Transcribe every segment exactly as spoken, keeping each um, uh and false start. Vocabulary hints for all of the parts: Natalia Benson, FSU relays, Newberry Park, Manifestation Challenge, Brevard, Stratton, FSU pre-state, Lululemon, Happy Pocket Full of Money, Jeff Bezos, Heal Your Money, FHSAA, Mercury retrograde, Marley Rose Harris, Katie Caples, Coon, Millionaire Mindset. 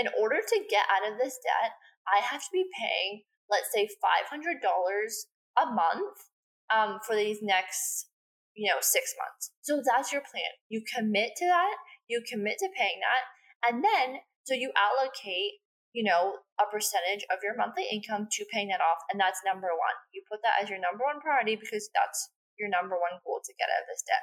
in order to get out of this debt, I have to be paying, let's say, five hundred dollars a month um, for these next, you know, six months. So that's your plan. You commit to that. You commit to paying that. And then, so you allocate, you know, a percentage of your monthly income to paying that off. And that's number one. You put that as your number one priority because that's your number one goal to get out of this debt.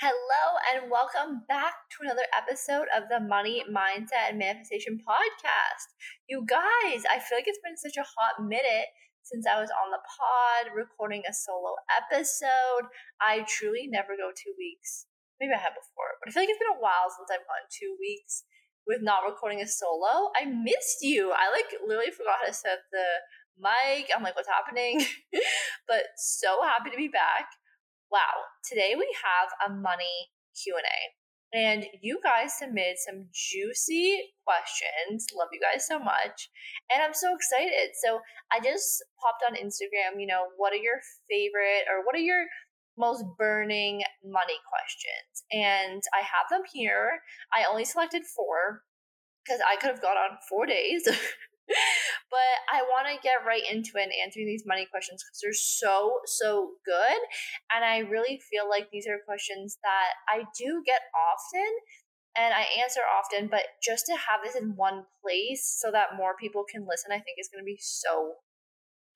Hello and welcome back to another episode of the Money, Mindset, and Manifestation Podcast. You guys, I feel like it's been such a hot minute since I was on the pod recording a solo episode. I truly never go two weeks. Maybe I have before, but I feel like it's been a while since I've gone two weeks with not recording a solo. I missed you. I like literally forgot how to set the mic. I'm like, what's happening? But so happy to be back. Wow, today we have a money Q and A, and you guys submitted some juicy questions. Love you guys so much, and I'm so excited. So I just popped on Instagram, you know, what are your favorite or what are your most burning money questions? And I have them here. I only selected four because I could have gone on four days, but I want to get right into it and answering these money questions because they're so, so good. And I really feel like these are questions that I do get often and I answer often, but just to have this in one place so that more people can listen, I think is going to be so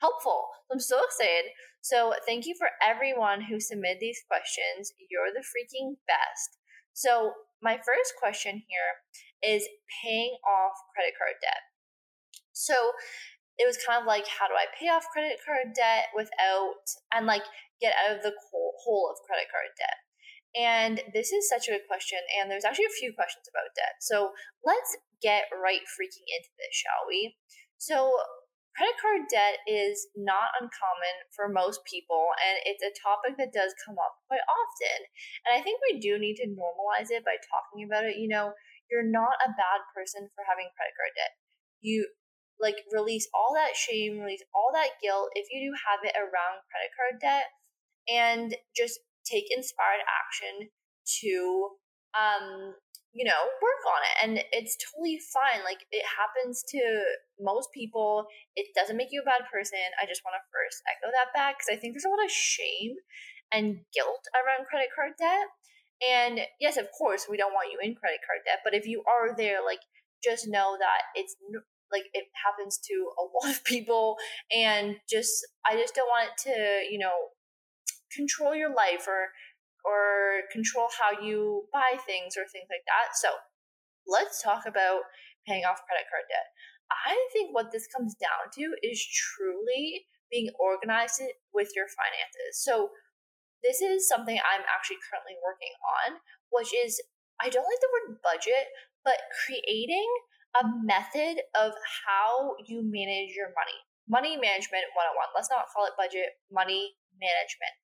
helpful. I'm so excited. So thank you for everyone who submitted these questions. You're the freaking best. So my first question here is paying off credit card debt. So it was kind of like, how do I pay off credit card debt without, and like get out of the hole of credit card debt? And this is such a good question. And there's actually a few questions about debt. So let's get right freaking into this, shall we? So credit card debt is not uncommon for most people. And it's a topic that does come up quite often. And I think we do need to normalize it by talking about it. You know, you're not a bad person for having credit card debt. You Like, release all that shame, release all that guilt if you do have it around credit card debt, and just take inspired action to, um, you know, work on it. And it's totally fine. Like, it happens to most people. It doesn't make you a bad person. I just want to first echo that back because I think there's a lot of shame and guilt around credit card debt. And yes, of course, we don't want you in credit card debt, but if you are there, like, just know that it's n- Like it happens to a lot of people, and just, I just don't want it to, you know, control your life or, or control how you buy things or things like that. So let's talk about paying off credit card debt. I think what this comes down to is truly being organized with your finances. So this is something I'm actually currently working on, which is, I don't like the word budget, but creating a method of how you manage your money. Money management one oh one. Let's not call it budget, money management.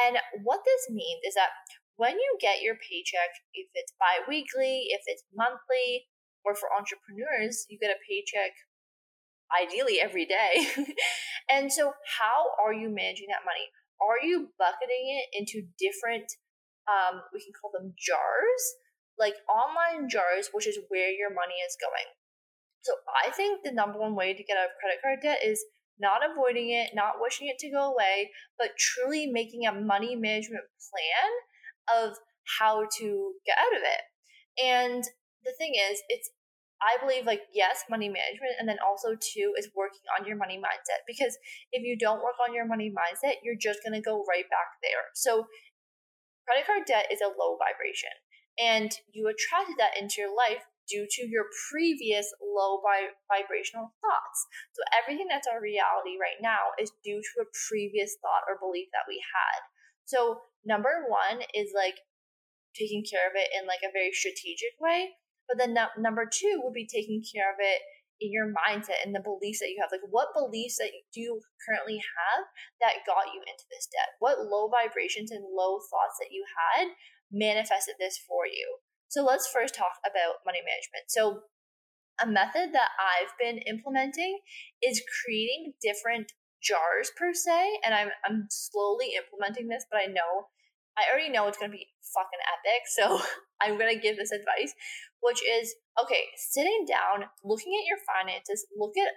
And what this means is that when you get your paycheck, if it's bi-weekly, if it's monthly, or for entrepreneurs, you get a paycheck ideally every day. And so how are you managing that money? Are you bucketing it into different, um, we can call them jars, like online jars, which is where your money is going. So I think the number one way to get out of credit card debt is not avoiding it, not wishing it to go away, but truly making a money management plan of how to get out of it. And the thing is, it's, I believe, like, yes, money management, and then also too is working on your money mindset, because if you don't work on your money mindset, you're just going to go right back there. So credit card debt is a low vibration. And you attracted that into your life due to your previous low vib- vibrational thoughts. So everything that's our reality right now is due to a previous thought or belief that we had. So number one is like taking care of it in like a very strategic way. But then no, number two would be taking care of it in your mindset and the beliefs that you have. Like, what beliefs that do you currently have that got you into this debt? What low vibrations and low thoughts that you had manifested this for you? So let's first talk about money management. So a method that I've been implementing is creating different jars per se. And I'm I'm slowly implementing this, but I know, I already know it's going to be fucking epic. So I'm going to give this advice, which is, okay, sitting down, looking at your finances, look at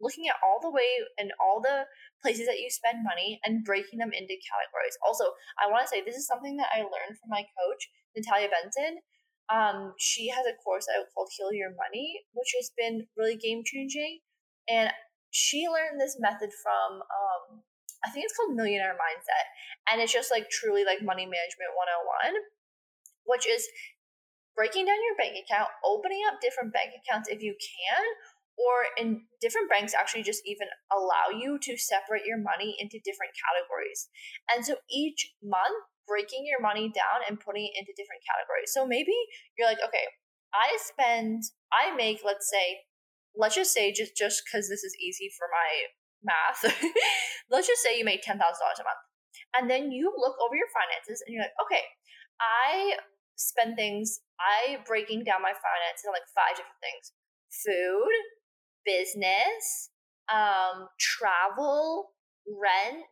looking at all the way and all the places that you spend money and breaking them into categories. Also, I want to say this is something that I learned from my coach, Natalia Benson. Um, she has a course out called Heal Your Money, which has been really game-changing. And she learned this method from, um, I think it's called Millionaire Mindset. And it's just like truly like money management one oh one, which is breaking down your bank account, opening up different bank accounts if you can, or in different banks actually just even allow you to separate your money into different categories. And so each month, breaking your money down and putting it into different categories. So maybe you're like, okay, I spend, I make, let's say, let's just say just just because this is easy for my math, let's just say you make ten thousand dollars a month. And then you look over your finances and you're like, okay, I spend things, I breaking down my finances on like five different things. Food, business, um, travel, rent,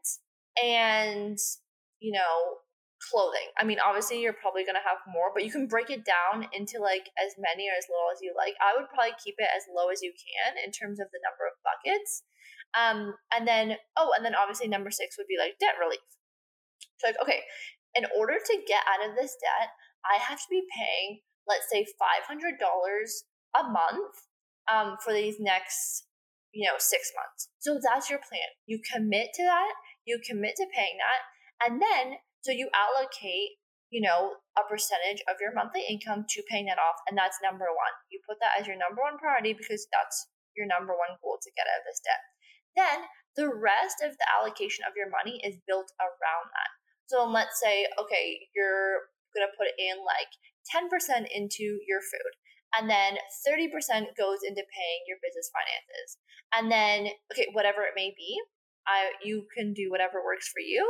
and, you know, clothing. I mean, obviously you're probably going to have more, but you can break it down into like as many or as little as you like. I would probably keep it as low as you can in terms of the number of buckets. Um, and then, oh, and then obviously number six would be like debt relief. So like, okay, in order to get out of this debt, I have to be paying, let's say five hundred dollars a month, um, for these next, you know, six months. So that's your plan. You commit to that, you commit to paying that. And then, so you allocate, you know, a percentage of your monthly income to paying that off. And that's number one. You put that as your number one priority because that's your number one goal to get out of this debt. Then the rest of the allocation of your money is built around that. So let's say, okay, you're going to put in like ten percent into your food, and then thirty percent goes into paying your business finances. And then, okay, whatever it may be, I, you can do whatever works for you.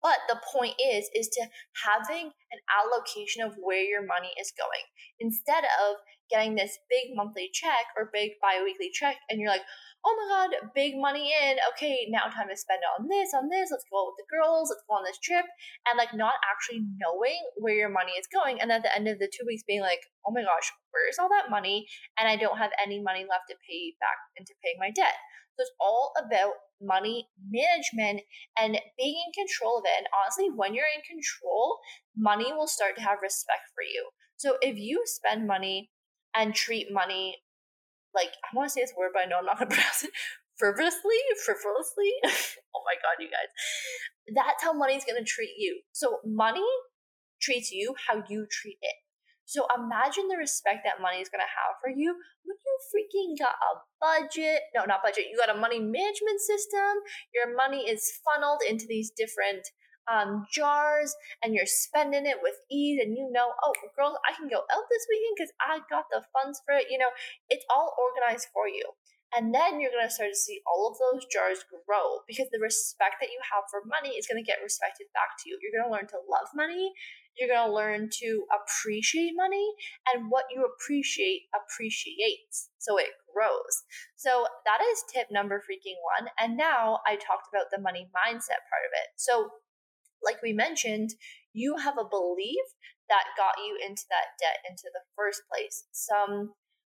But the point is, is to having an allocation of where your money is going instead of getting this big monthly check or big biweekly check. And you're like, oh my God, big money in. Okay, now time to spend it on this, on this. Let's go out with the girls. Let's go on this trip. And like not actually knowing where your money is going. And at the end of the two weeks being like, oh my gosh, where's all that money? And I don't have any money left to pay back into paying my debt. So it's all about money management and being in control of it. And honestly, when you're in control, money will start to have respect for you. So if you spend money and treat money like, I want to say this word, but I know I'm not going to pronounce it, frivolously, frivolously. Oh my God, you guys. That's how money's going to treat you. So money treats you how you treat it. So imagine the respect that money is going to have for you when you freaking got a budget. No, not budget. You got a money management system. Your money is funneled into these different um, jars and you're spending it with ease. And you know, oh, girls, I can go out this weekend because I got the funds for it. You know, it's all organized for you. And then you're going to start to see all of those jars grow because the respect that you have for money is going to get respected back to you. You're going to learn to love money. You're going to learn to appreciate money, and what you appreciate appreciates. So it grows. So that is tip number freaking one. And now I talked about the money mindset part of it. So like we mentioned, you have a belief that got you into that debt into the first place. Some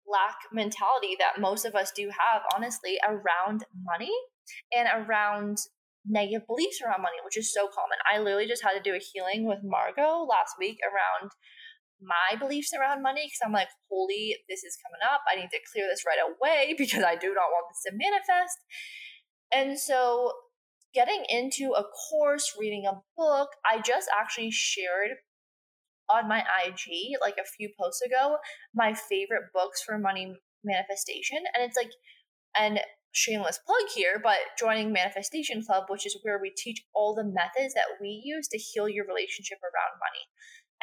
lack mentality that most of us do have, honestly, around money and around negative beliefs around money, which is so common. I literally just had to do a healing with Margot last week around my beliefs around money because I'm like, holy, this is coming up. I need to clear this right away because I do not want this to manifest. And so getting into a course, reading a book, I just actually shared on my I G like a few posts ago my favorite books for money manifestation. And it's like, and shameless plug here, but joining Manifestation Club, which is where we teach all the methods that we use to heal your relationship around money.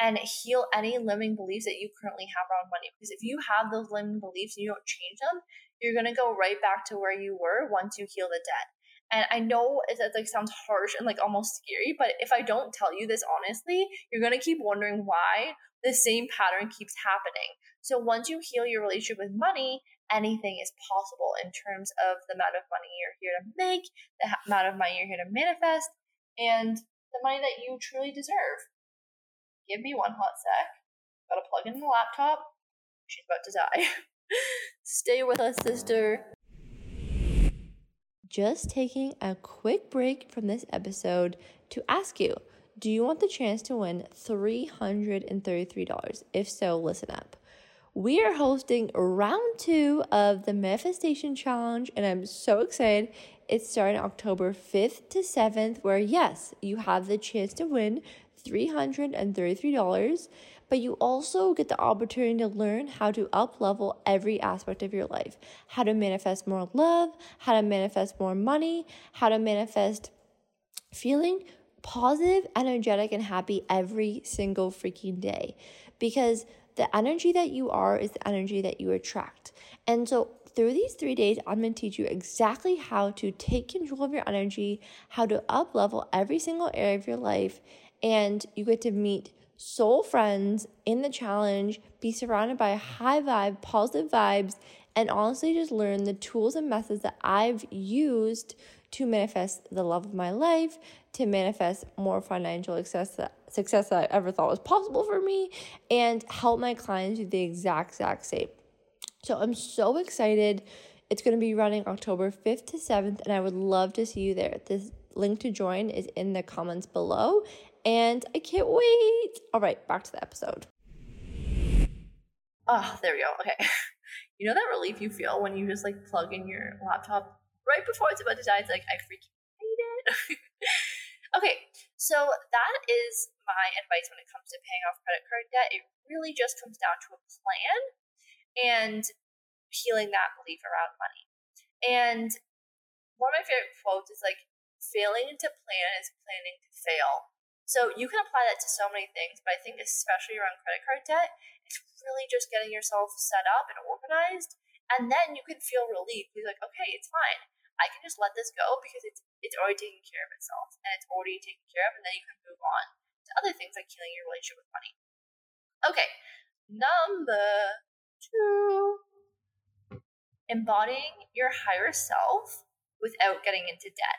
and heal any limiting beliefs that you currently have around money. Because if you have those limiting beliefs and you don't change them, you're going to go right back to where you were once you heal the debt. And I know it like sounds harsh and like almost scary, but if I don't tell you this honestly, you're going to keep wondering why the same pattern keeps happening. So once you heal your relationship with money, anything is possible in terms of the amount of money you're here to make, the amount of money you're here to manifest, and the money that you truly deserve. Give me one hot sec. Gotta plug in the laptop. She's about to die. Stay with us, sister. Just taking a quick break from this episode to ask you, do you want the chance to win three hundred thirty-three dollars? If so, listen up. We are hosting round two of the Manifestation Challenge, and I'm so excited. It's starting October fifth to seventh, where yes, you have the chance to win three hundred thirty-three dollars, but you also get the opportunity to learn how to up-level every aspect of your life, how to manifest more love, how to manifest more money, how to manifest feeling positive, energetic, and happy every single freaking day, because the energy that you are is the energy that you attract. And so through these three days, I'm going to teach you exactly how to take control of your energy, how to up-level every single area of your life, and you get to meet soul friends in the challenge, be surrounded by high vibe, positive vibes, and honestly just learn the tools and methods that I've used to manifest the love of my life, to manifest more financial success that, success that I ever thought was possible for me, and help my clients do the exact, exact same. So I'm so excited. It's going to be running October fifth to seventh, and I would love to see you there. This link to join is in the comments below, and I can't wait. All right, back to the episode. Oh, there we go. Okay. You know that relief you feel when you just like plug in your laptop right before it's about to die? It's like, I freaking hate it. Okay, so that is my advice when it comes to paying off credit card debt. It really just comes down to a plan and healing that belief around money. And one of my favorite quotes is like, failing to plan is planning to fail. So you can apply that to so many things, but I think especially around credit card debt, it's really just getting yourself set up and organized, and then you can feel relief. You're like, okay, it's fine. I can just let this go because it's it's already taking care of itself, and it's already taken care of, and then you can move on to other things like healing your relationship with money. Okay, number two, embodying your higher self without getting into debt.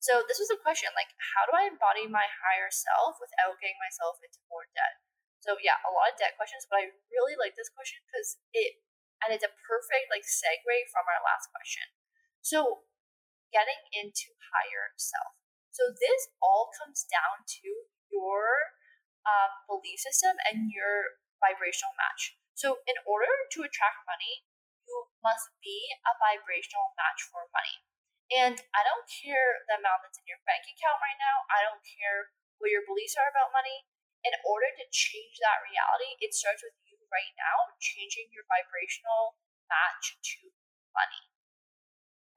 So this was a question, like, how do I embody my higher self without getting myself into more debt? So yeah, a lot of debt questions, but I really like this question because it, and it's a perfect like segue from our last question. So getting into higher self. So this all comes down to your uh, belief system and your vibrational match. So in order to attract money, you must be a vibrational match for money. And I don't care the amount that's in your bank account right now. I don't care what your beliefs are about money. In order to change that reality, it starts with you right now changing your vibrational match to money.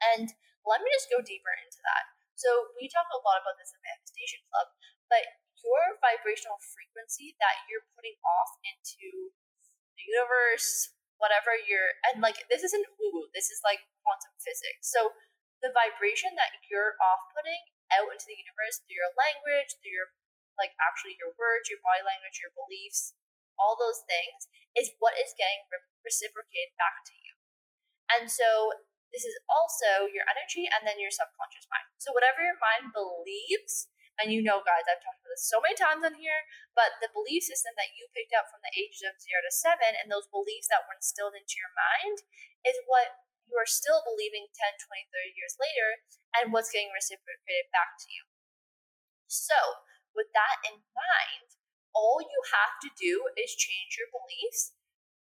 And let me just go deeper into that. So we talk a lot about this in Manifestation Club, but your vibrational frequency that you're putting off into the universe, whatever you're, and like this isn't woo-woo, this is like quantum physics. So the vibration that you're off-putting out into the universe through your language, through your, like, actually your words, your body language, your beliefs, all those things is what is getting re- reciprocated back to you. And so this is also your energy and then your subconscious mind. So whatever your mind believes, and you know, guys, I've talked about this so many times on here, but the belief system that you picked up from the ages of zero to seven and those beliefs that were instilled into your mind is what you are still believing ten, twenty, thirty years later, and what's getting reciprocated back to you. So, with that in mind, all you have to do is change your beliefs.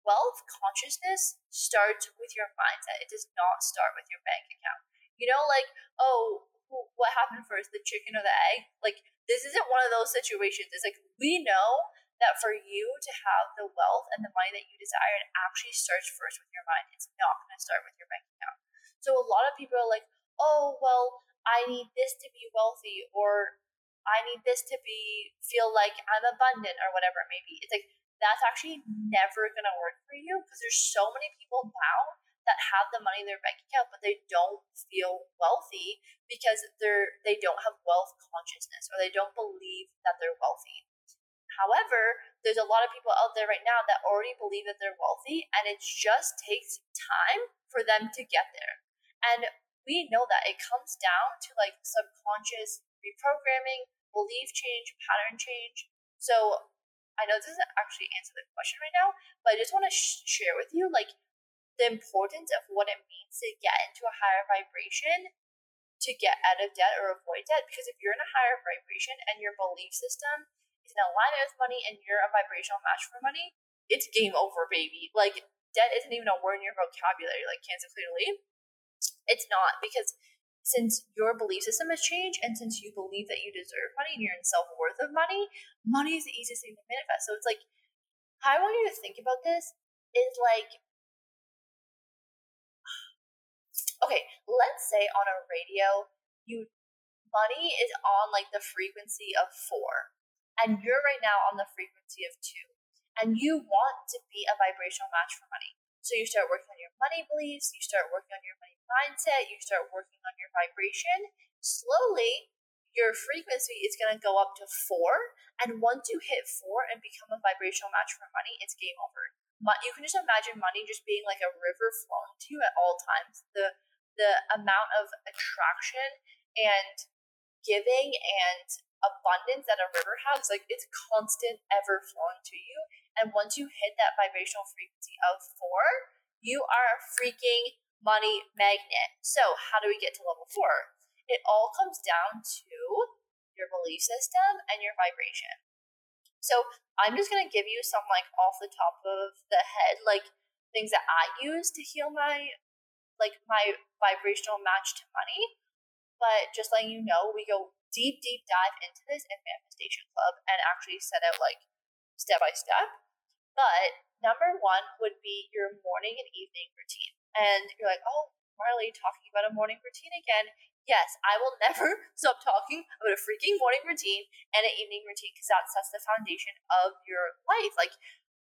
Wealth consciousness starts with your mindset. It does not start with your bank account. You know, like, oh, what happened first, the chicken or the egg? Like, this isn't one of those situations. It's like, we know that for you to have the wealth and the money that you desire, it actually starts first with your mind. It's not going to start with your bank account. So a lot of people are like, oh, well, I need this to be wealthy, or I need this to be, feel like I'm abundant or whatever it may be. It's like, that's actually never going to work for you, because there's so many people now that have the money in their bank account, but they don't feel wealthy because they're, they don't have wealth consciousness, or they don't believe that they're wealthy. However, there's a lot of people out there right now that already believe that they're wealthy, and it just takes time for them to get there. And we know that it comes down to like subconscious reprogramming, belief change, pattern change. So I know this doesn't actually answer the question right now, but I just want to sh- share with you like the importance of what it means to get into a higher vibration, to get out of debt or avoid debt. Because if you're in a higher vibration and your belief system is in alignment with money and you're a vibrational match for money, it's game over, baby. Like, debt isn't even a word in your vocabulary, like Cancer clearly. It's not, because since your belief system has changed, and since you believe that you deserve money and you're in self-worth of money, money is the easiest thing to manifest. So it's like, how I want you to think about this is like, okay, let's say on a radio, you money is on like the frequency of four, and you're right now on the frequency of two, and you want to be a vibrational match for money. So you start working on your money beliefs, you start working on your money mindset, you start working on your vibration. Slowly, your frequency is going to go up to four. And once you hit four and become a vibrational match for money, it's game over. But you can just imagine money just being like a river flowing to you at all times. The the amount of attraction and giving and abundance that a river has, like, it's constant, ever flowing to you. And once you hit that vibrational frequency of four, you are a freaking money magnet. So how do we get to level four? It all comes down to your belief system and your vibration. So I'm just going to give you some like off the top of the head, like things that I use to heal my, like my vibrational match to money. But just letting you know, we go deep, deep dive into this in Manifestation Club and actually set out like step by step. But number one would be your morning and evening routine. And you're like, oh, Marley, talking about a morning routine again. Yes, I will never stop talking about a freaking morning routine and an evening routine, because that sets the foundation of your life. Like,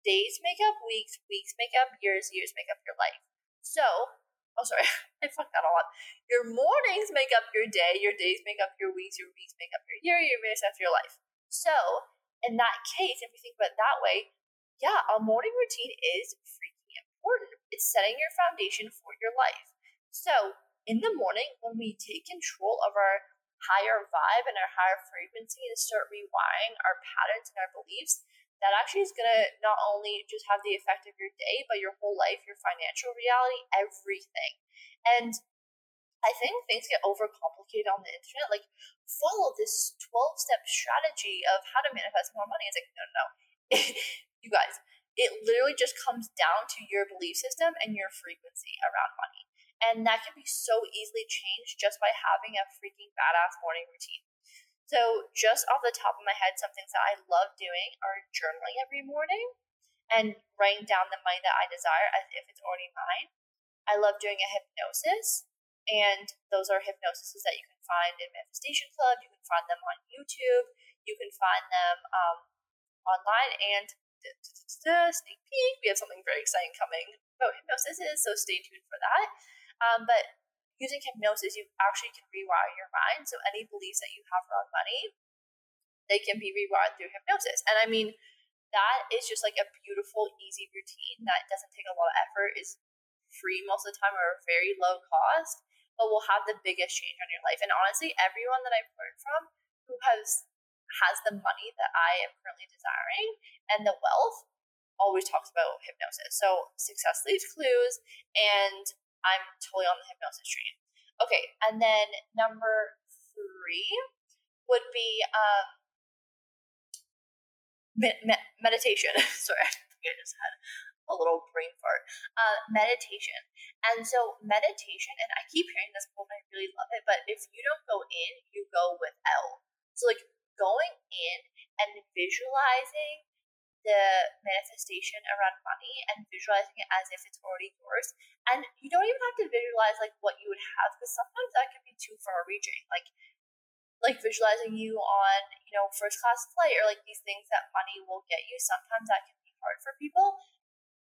days make up weeks, weeks make up years, years make up your life. So, oh, sorry, I fucked that all up. Your mornings make up your day, your days make up your weeks, your weeks make up your year, your years make up your life. So, in that case, if you think about it that way, yeah, a morning routine is freaking important. It's setting your foundation for your life. So in the morning, when we take control of our higher vibe and our higher frequency and start rewiring our patterns and our beliefs, that actually is going to not only just have the effect of your day, but your whole life, your financial reality, everything. And I think things get overcomplicated on the internet. Like, follow this twelve-step strategy of how to manifest more money. It's like, no, no, no. You guys, it literally just comes down to your belief system and your frequency around money. And that can be so easily changed just by having a freaking badass morning routine. So just off the top of my head, some things that I love doing are journaling every morning and writing down the money that I desire as if it's already mine. I love doing a hypnosis. And those are hypnoses that you can find in Manifestation Club. You can find them on YouTube. You can find them um, online. And sneak peek, we have something very exciting coming about hypnosis, is, so stay tuned for that. Um, but using hypnosis, you actually can rewire your mind. So any beliefs that you have around money, they can be rewired through hypnosis. And I mean, that is just like a beautiful, easy routine that doesn't take a lot of effort, is free most of the time or very low cost, but will have the biggest change on your life. And honestly, everyone that I've learned from who has has the money that I am currently desiring and the wealth always talks about hypnosis. So success leaves clues, and I'm totally on the hypnosis train. Okay, and then number three would be um, med- med- meditation. Sorry, I think I just had a little brain fart. Uh, meditation. And so meditation, and I keep hearing this quote, and I really love it, but if you don't go in, you go without. So like, going in and visualizing the manifestation around money and visualizing it as if it's already yours. And you don't even have to visualize like what you would have, because sometimes that can be too far reaching. Like, like visualizing you on, you know, first class flight, or like these things that money will get you. Sometimes that can be hard for people.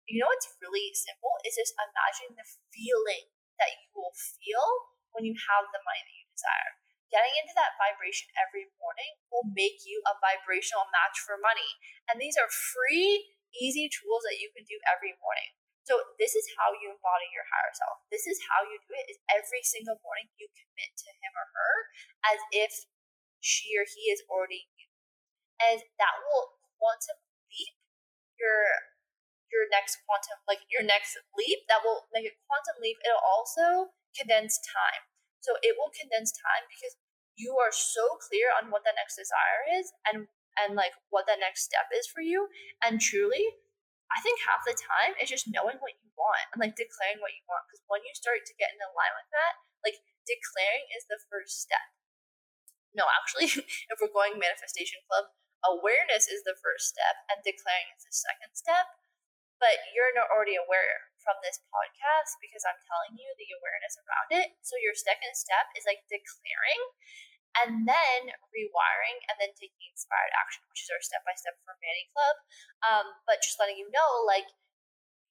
You know, it's really simple. It's just imagining the feeling that you will feel when you have the money that you desire. Getting into that vibration every morning will make you a vibrational match for money. And these are free, easy tools that you can do every morning. So this is how you embody your higher self. This is how you do it, is every single morning you commit to him or her as if she or he is already you. And that will quantum leap your your next quantum, like your next leap, that will make a quantum leap. It'll also condense time. So it will condense time because you are so clear on what that next desire is and and like what that next step is for you. And truly, I think half the time it's just knowing what you want and like declaring what you want. Because when you start to get in line with that, like declaring is the first step. No, actually, if we're going Manifestation Club, awareness is the first step and declaring is the second step. But you're not already aware from this podcast because I'm telling you the awareness around it. So your second step is like declaring and then rewiring and then taking inspired action, which is our step-by-step for Manny Club. Um, but just letting you know, like,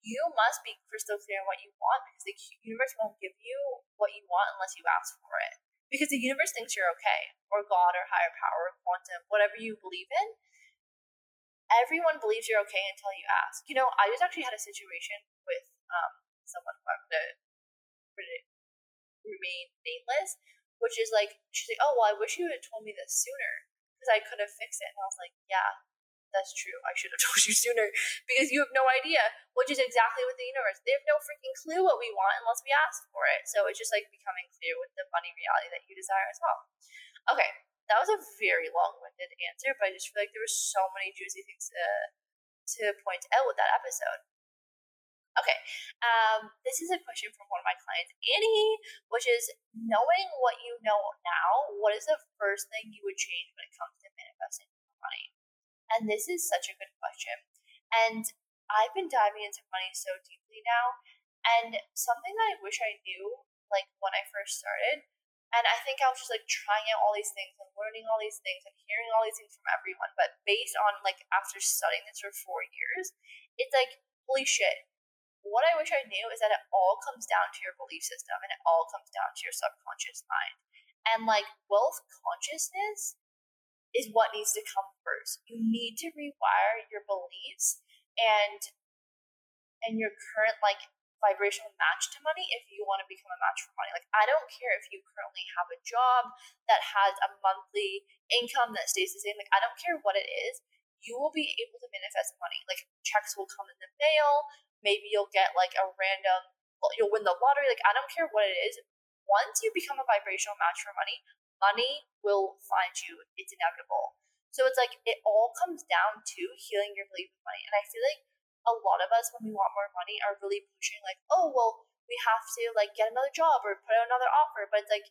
you must be crystal clear on what you want because the universe won't give you what you want unless you ask for it. Because the universe thinks you're okay, or God, or higher power, or quantum, whatever you believe in. Everyone believes you're okay until you ask. You know, I just actually had a situation with um someone who I'm going to remain nameless, which is like, she's like, oh, well, I wish you had told me this sooner because I could have fixed it. And I was like, yeah, that's true. I should have told you sooner because you have no idea, which is exactly what the universe, they have no freaking clue what we want unless we ask for it. So it's just like becoming clear with the money reality that you desire as well. Okay. That was a very long-winded answer, but I just feel like there were so many juicy things to, to point out with that episode. Okay, um, this is a question from one of my clients, Annie, which is, knowing what you know now, what is the first thing you would change when it comes to manifesting your money? And this is such a good question. And I've been diving into money so deeply now, and something that I wish I knew, like, when I first started. And I think I was just like trying out all these things and learning all these things and hearing all these things from everyone. But based on like after studying this for four years, it's like, holy shit. What I wish I knew is that it all comes down to your belief system and it all comes down to your subconscious mind. And like wealth consciousness is what needs to come first. You need to rewire your beliefs and and your current like vibrational match to money if you want to become a match for money. Like, I don't care if you currently have a job that has a monthly income that stays the same. Like, I don't care what it is. You will be able to manifest money. Like, checks will come in the mail. Maybe you'll get, like, a random... You'll win the lottery. Like, I don't care what it is. Once you become a vibrational match for money, money will find you. It's inevitable. So it's like, it all comes down to healing your belief with money. And I feel like a lot of us, when we want more money, are really pushing like, oh, well, we have to like get another job or put out another offer. But it's like,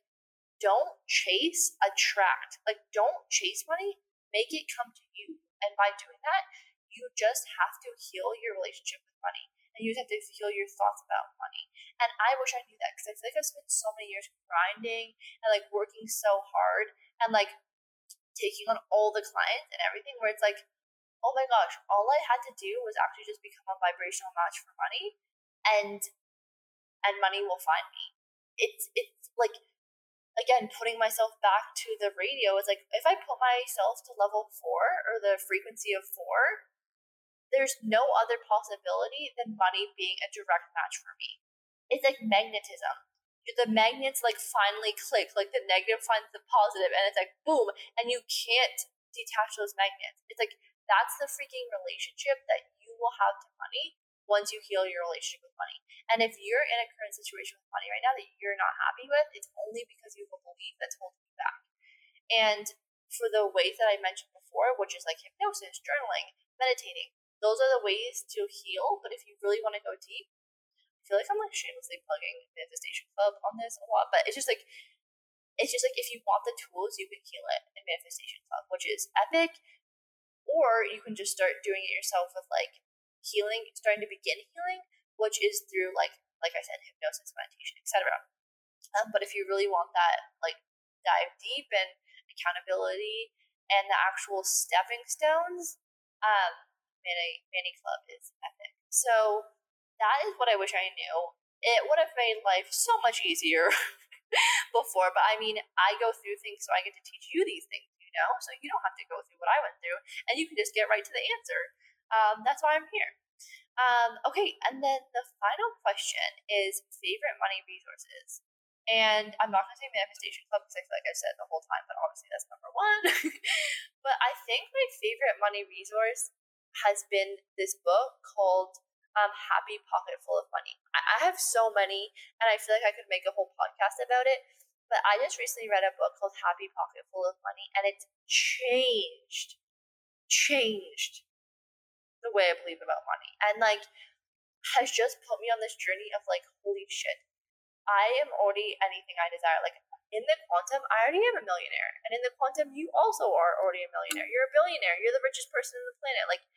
don't chase, attract. Like, don't chase money, make it come to you. And by doing that, you just have to heal your relationship with money. And you just have to heal your thoughts about money. And I wish I knew that because I feel like I've spent so many years grinding and like working so hard and like taking on all the clients and everything where it's like, oh my gosh, all I had to do was actually just become a vibrational match for money and and money will find me. It's it's like, again, putting myself back to the radio. It's like, if I put myself to level four or the frequency of four, there's no other possibility than money being a direct match for me. It's like magnetism. The magnets like finally click, like the negative finds the positive and it's like, boom, and you can't detach those magnets. It's like, that's the freaking relationship that you will have to money once you heal your relationship with money. And if you're in a current situation with money right now that you're not happy with, it's only because you have a belief that's holding you back. And for the ways that I mentioned before, which is like hypnosis, journaling, meditating, those are the ways to heal. But if you really want to go deep, I feel like I'm like shamelessly plugging the Manifestation Club on this a lot, but it's just like, it's just like if you want the tools, you can heal it in Manifestation Club, which is epic. Or you can just start doing it yourself with like healing, starting to begin healing, which is through like, like I said, hypnosis, meditation, et cetera. Um, but if you really want that, like dive deep and accountability and the actual stepping stones, um, Manny, Manny Club is epic. So that is what I wish I knew. It would have made life so much easier before, but I mean, I go through things, so I get to teach you these things, you know, so you don't have to go through what I went through, and you can just get right to the answer. Um, that's why I'm here. Um, okay, and then the final question is favorite money resources. And I'm not going to say Manifestation Club because I feel like I've said it the whole time, but obviously that's number one. But I think my favorite money resource has been this book called um, Happy Pocket Full of Money. I-, I have so many, and I feel like I could make a whole podcast about it. But I just recently read a book called Happy Pocket Full of Money, and it's changed, changed the way I believe about money. And, like, has just put me on this journey of, like, holy shit. I am already anything I desire. Like, in the quantum, I already am a millionaire. And in the quantum, you also are already a millionaire. You're a billionaire. You're the richest person on the planet. Like,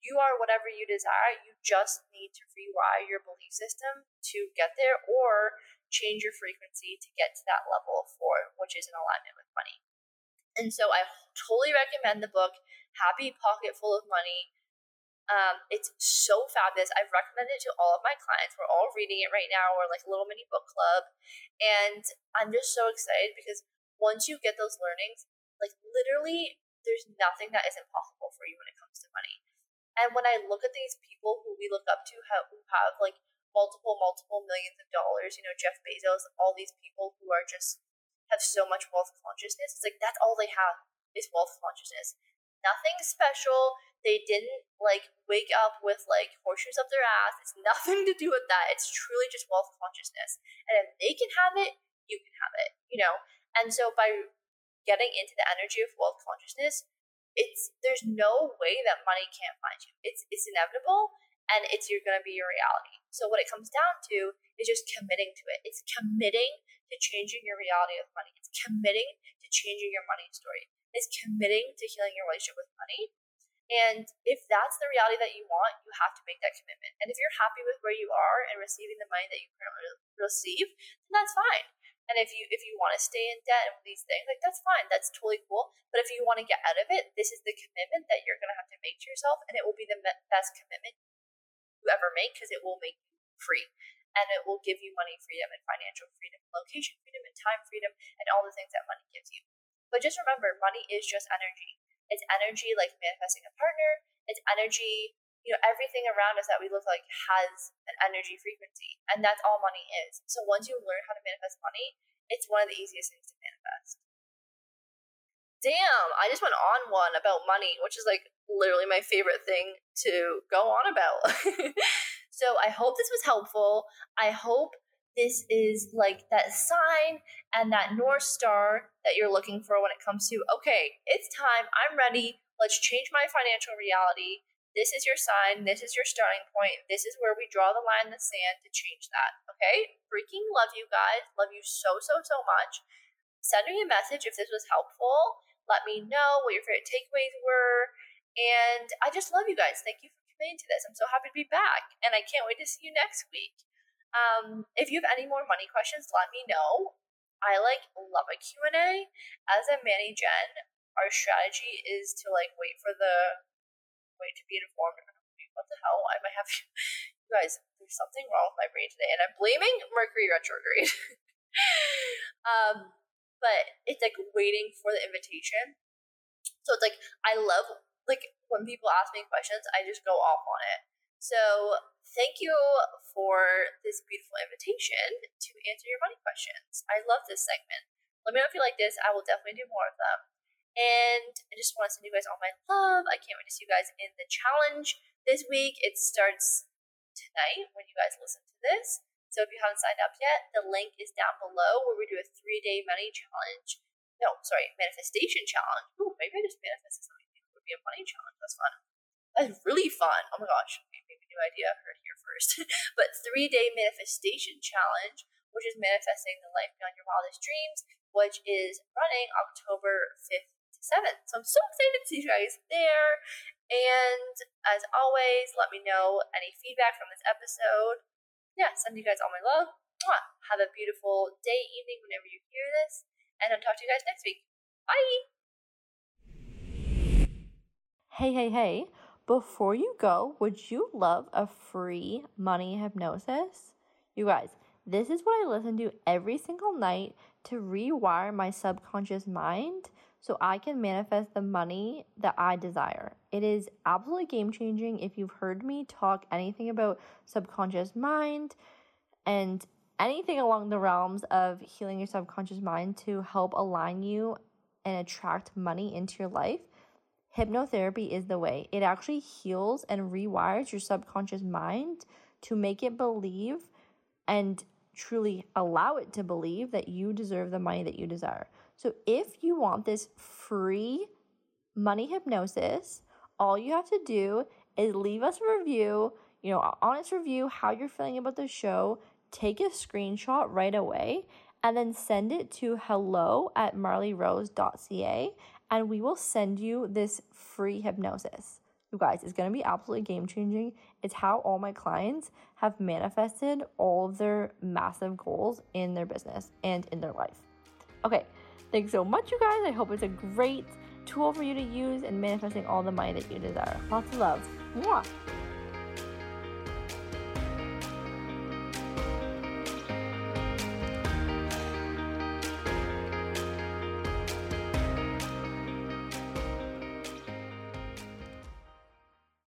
you are whatever you desire. You just need to rewire your belief system to get there or change your frequency to get to that level for which is in alignment with money. And so I totally recommend the book, Happy Pocket Full of Money. Um, it's so fabulous. I've recommended it to all of my clients. We're all reading it right now. We're like a little mini book club. And I'm just so excited because once you get those learnings, like literally there's nothing that is impossible for you when it comes to money. And when I look at these people who we look up to have, who have like multiple, multiple millions of dollars, you know, Jeff Bezos, all these people who are just have so much wealth consciousness. It's like that's all they have is wealth consciousness. Nothing special. They didn't, like, wake up with, like, horseshoes up their ass. It's nothing to do with that. It's truly just wealth consciousness. And if they can have it, you can have it, you know? And so by getting into the energy of wealth consciousness, it's there's no way that money can't find you. It's it's inevitable, and it's you're going to be your reality. So what it comes down to is just committing to it. It's committing to changing your reality with money. It's committing to changing your money story. It's committing to healing your relationship with money. And if that's the reality that you want, you have to make that commitment. And if you're happy with where you are and receiving the money that you currently receive, then that's fine. And if you if you want to stay in debt and these things, like that's fine. That's totally cool. But if you want to get out of it, this is the commitment that you're going to have to make to yourself. And it will be the best commitment you ever make because it will make you free. And it will give you money freedom and financial freedom, location freedom and time freedom and all the things that money gives you. But just remember, money is just energy. It's energy like manifesting a partner. It's energy, you know, everything around us that we look like has an energy frequency. And that's all money is. So once you learn how to manifest money, it's one of the easiest things to manifest. Damn, I just went on one about money, which is like literally my favorite thing to go on about. So I hope this was helpful. I hope this is like that sign and that North Star that you're looking for when it comes to, okay, it's time, I'm ready, let's change my financial reality. This is your sign, this is your starting point, this is where we draw the line in the sand to change that, okay? Freaking love you guys, love you so, so, so much. Send me a message if this was helpful. Let me know what your favorite takeaways were. And I just love you guys. Thank you for committing to this. I'm so happy to be back, and I can't wait to see you next week. Um, if you have any more money questions, let me know. I like love a Q and A. As a Manny Jen, our strategy is to like wait for the wait to be informed. What the hell? I might have you guys. There's something wrong with my brain today, and I'm blaming Mercury retrograde. um, but it's like waiting for the invitation. So it's like I love like when people ask me questions, I just go off on it. So thank you for this beautiful invitation to answer your money questions. I love this segment. Let me know if you like this. I will definitely do more of them. And I just want to send you guys all my love. I can't wait to see you guys in the challenge this week. It starts tonight when you guys listen to this. So if you haven't signed up yet, the link is down below where we do a three-day money challenge. No, sorry, manifestation challenge. Ooh, maybe I just manifested something. It would be a money challenge. That's fun. That's really fun. Oh my gosh. Maybe new idea. I heard here first. But three-day manifestation challenge, which is manifesting the life beyond your wildest dreams, which is running October fifth to seventh. So I'm so excited to see you guys there. And as always, let me know any feedback from this episode. Yeah, send you guys all my love. Have a beautiful day, evening, whenever you hear this. And I'll talk to you guys next week. Bye! Hey, hey, hey. Before you go, would you love a free money hypnosis? You guys, this is what I listen to every single night to rewire my subconscious mind so I can manifest the money that I desire. It is absolutely game-changing. If you've heard me talk anything about subconscious mind and anything along the realms of healing your subconscious mind to help align you and attract money into your life, hypnotherapy is the way. It actually heals and rewires your subconscious mind to make it believe and truly allow it to believe that you deserve the money that you desire. So if you want this free money hypnosis, all you have to do is leave us a review, you know, honest review, how you're feeling about the show, take a screenshot right away, and then send it to hello at marley rose dot c a, and we will send you this free hypnosis. You guys, it's going to be absolutely game-changing. It's how all my clients have manifested all of their massive goals in their business and in their life. Okay, thanks so much, you guys. I hope it's a great tool for you to use in manifesting all the money that you desire. Lots of love. Mwah!